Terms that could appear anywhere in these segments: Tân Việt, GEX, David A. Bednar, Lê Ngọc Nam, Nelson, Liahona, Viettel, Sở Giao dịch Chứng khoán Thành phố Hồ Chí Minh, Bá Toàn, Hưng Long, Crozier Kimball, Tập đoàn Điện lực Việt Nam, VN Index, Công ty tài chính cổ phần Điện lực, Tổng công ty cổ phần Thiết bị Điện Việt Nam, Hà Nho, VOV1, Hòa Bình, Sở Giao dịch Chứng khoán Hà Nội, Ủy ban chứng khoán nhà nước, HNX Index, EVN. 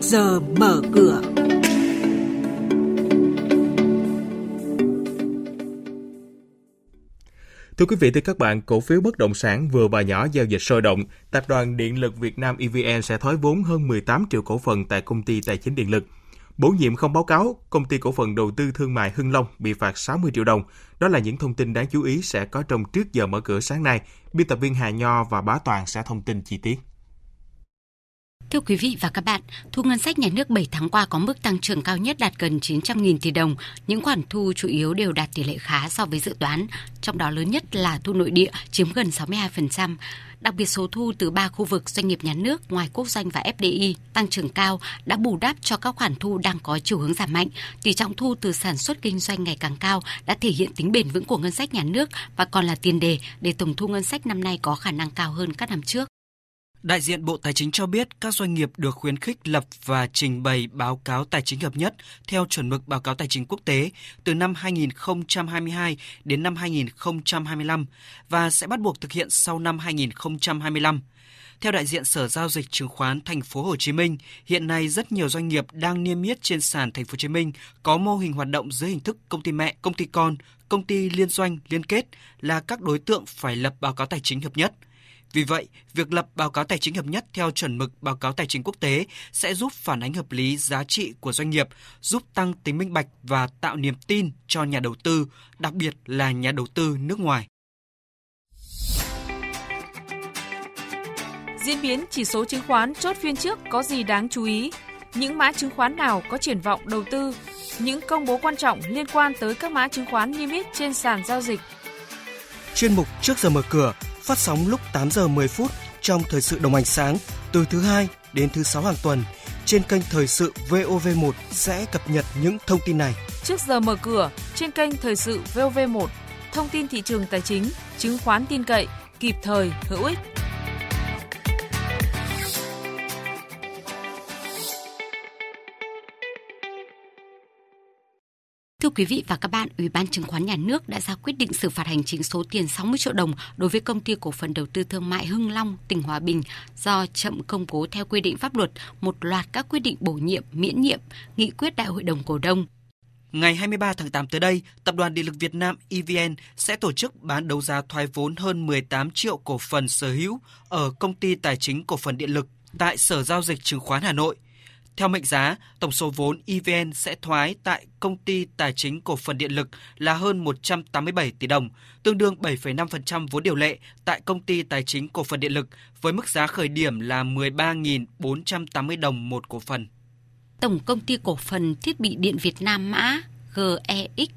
trước giờ mở cửa. Thưa quý vị, thưa các bạn, cổ phiếu bất động sản vừa và nhỏ giao dịch sôi động. Tập đoàn Điện lực Việt Nam EVN sẽ thoái vốn hơn 18 triệu cổ phần tại Công ty Tài chính Điện lực. Bổ nhiệm không báo cáo, Công ty cổ phần Đầu tư Thương mại Hưng Long bị phạt 60 triệu đồng. Đó là những thông tin đáng chú ý sẽ có trong trước giờ mở cửa sáng nay. Biên tập viên Hà Nho và Bá Toàn sẽ thông tin chi tiết. Thưa quý vị và các bạn, thu ngân sách nhà nước 7 tháng qua có mức tăng trưởng cao nhất đạt gần 900.000 tỷ đồng. Những khoản thu chủ yếu đều đạt tỷ lệ khá so với dự toán, trong đó lớn nhất là thu nội địa chiếm gần 62%. Đặc biệt số thu từ 3 khu vực doanh nghiệp nhà nước, ngoài quốc doanh và FDI tăng trưởng cao đã bù đắp cho các khoản thu đang có chiều hướng giảm mạnh. Tỷ trọng thu từ sản xuất kinh doanh ngày càng cao đã thể hiện tính bền vững của ngân sách nhà nước và còn là tiền đề để tổng thu ngân sách năm nay có khả năng cao hơn các năm trước. Đại diện Bộ Tài chính cho biết các doanh nghiệp được khuyến khích lập và trình bày báo cáo tài chính hợp nhất theo chuẩn mực báo cáo tài chính quốc tế từ năm 2022 đến năm 2025 và sẽ bắt buộc thực hiện sau năm 2025. Theo đại diện Sở Giao dịch Chứng khoán Thành phố Hồ Chí Minh, hiện nay rất nhiều doanh nghiệp đang niêm yết trên sàn Thành phố Hồ Chí Minh có mô hình hoạt động dưới hình thức công ty mẹ, công ty con, công ty liên doanh liên kết là các đối tượng phải lập báo cáo tài chính hợp nhất. Vì vậy, việc lập báo cáo tài chính hợp nhất theo chuẩn mực báo cáo tài chính quốc tế sẽ giúp phản ánh hợp lý giá trị của doanh nghiệp, giúp tăng tính minh bạch và tạo niềm tin cho nhà đầu tư, đặc biệt là nhà đầu tư nước ngoài. Diễn biến chỉ số chứng khoán chốt phiên trước có gì đáng chú ý? Những mã chứng khoán nào có triển vọng đầu tư? Những công bố quan trọng liên quan tới các mã chứng khoán niêm yết trên sàn giao dịch? Chuyên mục Trước giờ mở cửa phát sóng lúc 8 giờ 10 phút trong thời sự Đồng Hành Sáng từ thứ 2 đến thứ 6 hàng tuần trên kênh thời sự VOV1 sẽ cập nhật những thông tin này. Trước giờ mở cửa trên kênh thời sự VOV1, thông tin thị trường tài chính, chứng khoán tin cậy, kịp thời, hữu ích. Thưa quý vị và các bạn, Ủy ban chứng khoán nhà nước đã ra quyết định xử phạt hành chính số tiền 60 triệu đồng đối với Công ty cổ phần Đầu tư Thương mại Hưng Long, tỉnh Hòa Bình do chậm công bố theo quy định pháp luật một loạt các quyết định bổ nhiệm, miễn nhiệm, nghị quyết Đại hội đồng cổ đông. Ngày 23 tháng 8 tới đây, Tập đoàn Điện lực Việt Nam EVN sẽ tổ chức bán đấu giá thoái vốn hơn 18 triệu cổ phần sở hữu ở Công ty Tài chính cổ phần Điện lực tại Sở Giao dịch Chứng khoán Hà Nội. Theo mệnh giá, tổng số vốn EVN sẽ thoái tại Công ty Tài chính cổ phần Điện lực là hơn 187 tỷ đồng, tương đương 7,5% vốn điều lệ tại Công ty Tài chính cổ phần Điện lực với mức giá khởi điểm là 13.480 đồng một cổ phần. Tổng công ty cổ phần Thiết bị Điện Việt Nam mã GEX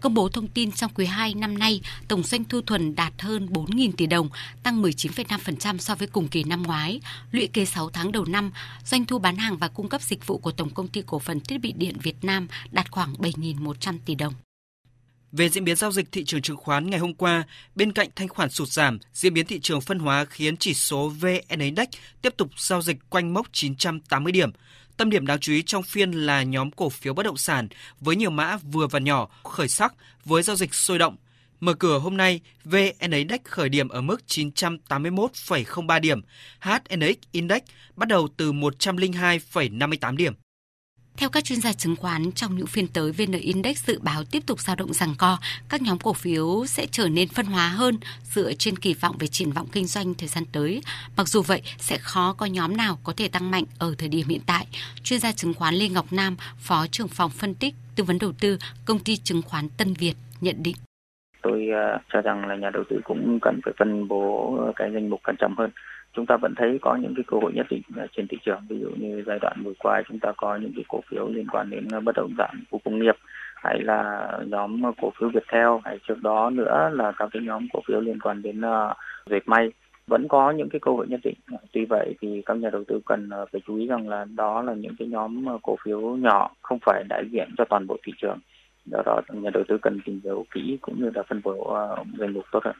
công bố thông tin trong quý 2 năm nay, tổng doanh thu thuần đạt hơn 4.000 tỷ đồng, tăng 19,5% so với cùng kỳ năm ngoái. Lũy kế 6 tháng đầu năm, doanh thu bán hàng và cung cấp dịch vụ của Tổng công ty cổ phần Thiết bị Điện Việt Nam đạt khoảng 7.100 tỷ đồng. Về diễn biến giao dịch thị trường chứng khoán ngày hôm qua, bên cạnh thanh khoản sụt giảm, diễn biến thị trường phân hóa khiến chỉ số VN Index tiếp tục giao dịch quanh mốc 980 điểm. Tâm điểm đáng chú ý trong phiên là nhóm cổ phiếu bất động sản với nhiều mã vừa và nhỏ khởi sắc với giao dịch sôi động. Mở cửa hôm nay, VN Index khởi điểm ở mức 981,03 điểm, HNX Index bắt đầu từ 102,58 điểm. Theo các chuyên gia chứng khoán, trong những phiên tới, VN Index dự báo tiếp tục dao động giằng co, các nhóm cổ phiếu sẽ trở nên phân hóa hơn dựa trên kỳ vọng về triển vọng kinh doanh thời gian tới. Mặc dù vậy, sẽ khó có nhóm nào có thể tăng mạnh ở thời điểm hiện tại. Chuyên gia chứng khoán Lê Ngọc Nam, Phó trưởng phòng phân tích, tư vấn đầu tư, Công ty chứng khoán Tân Việt nhận định. Tôi cho rằng là nhà đầu tư cũng cần phải phân bố cái danh mục cẩn trọng hơn. Chúng ta vẫn thấy có những cái cơ hội nhất định trên thị trường, ví dụ như giai đoạn vừa qua chúng ta có những cái cổ phiếu liên quan đến bất động sản, khu công nghiệp, hay là nhóm cổ phiếu Viettel, hay trước đó nữa là các cái nhóm cổ phiếu liên quan đến dệt may, vẫn có những cái cơ hội nhất định. Tuy vậy thì các nhà đầu tư cần phải chú ý rằng là đó là những cái nhóm cổ phiếu nhỏ, không phải đại diện cho toàn bộ thị trường. Do đó nhà đầu tư cần tìm hiểu kỹ cũng như là phân bổ danh mục tốt hơn.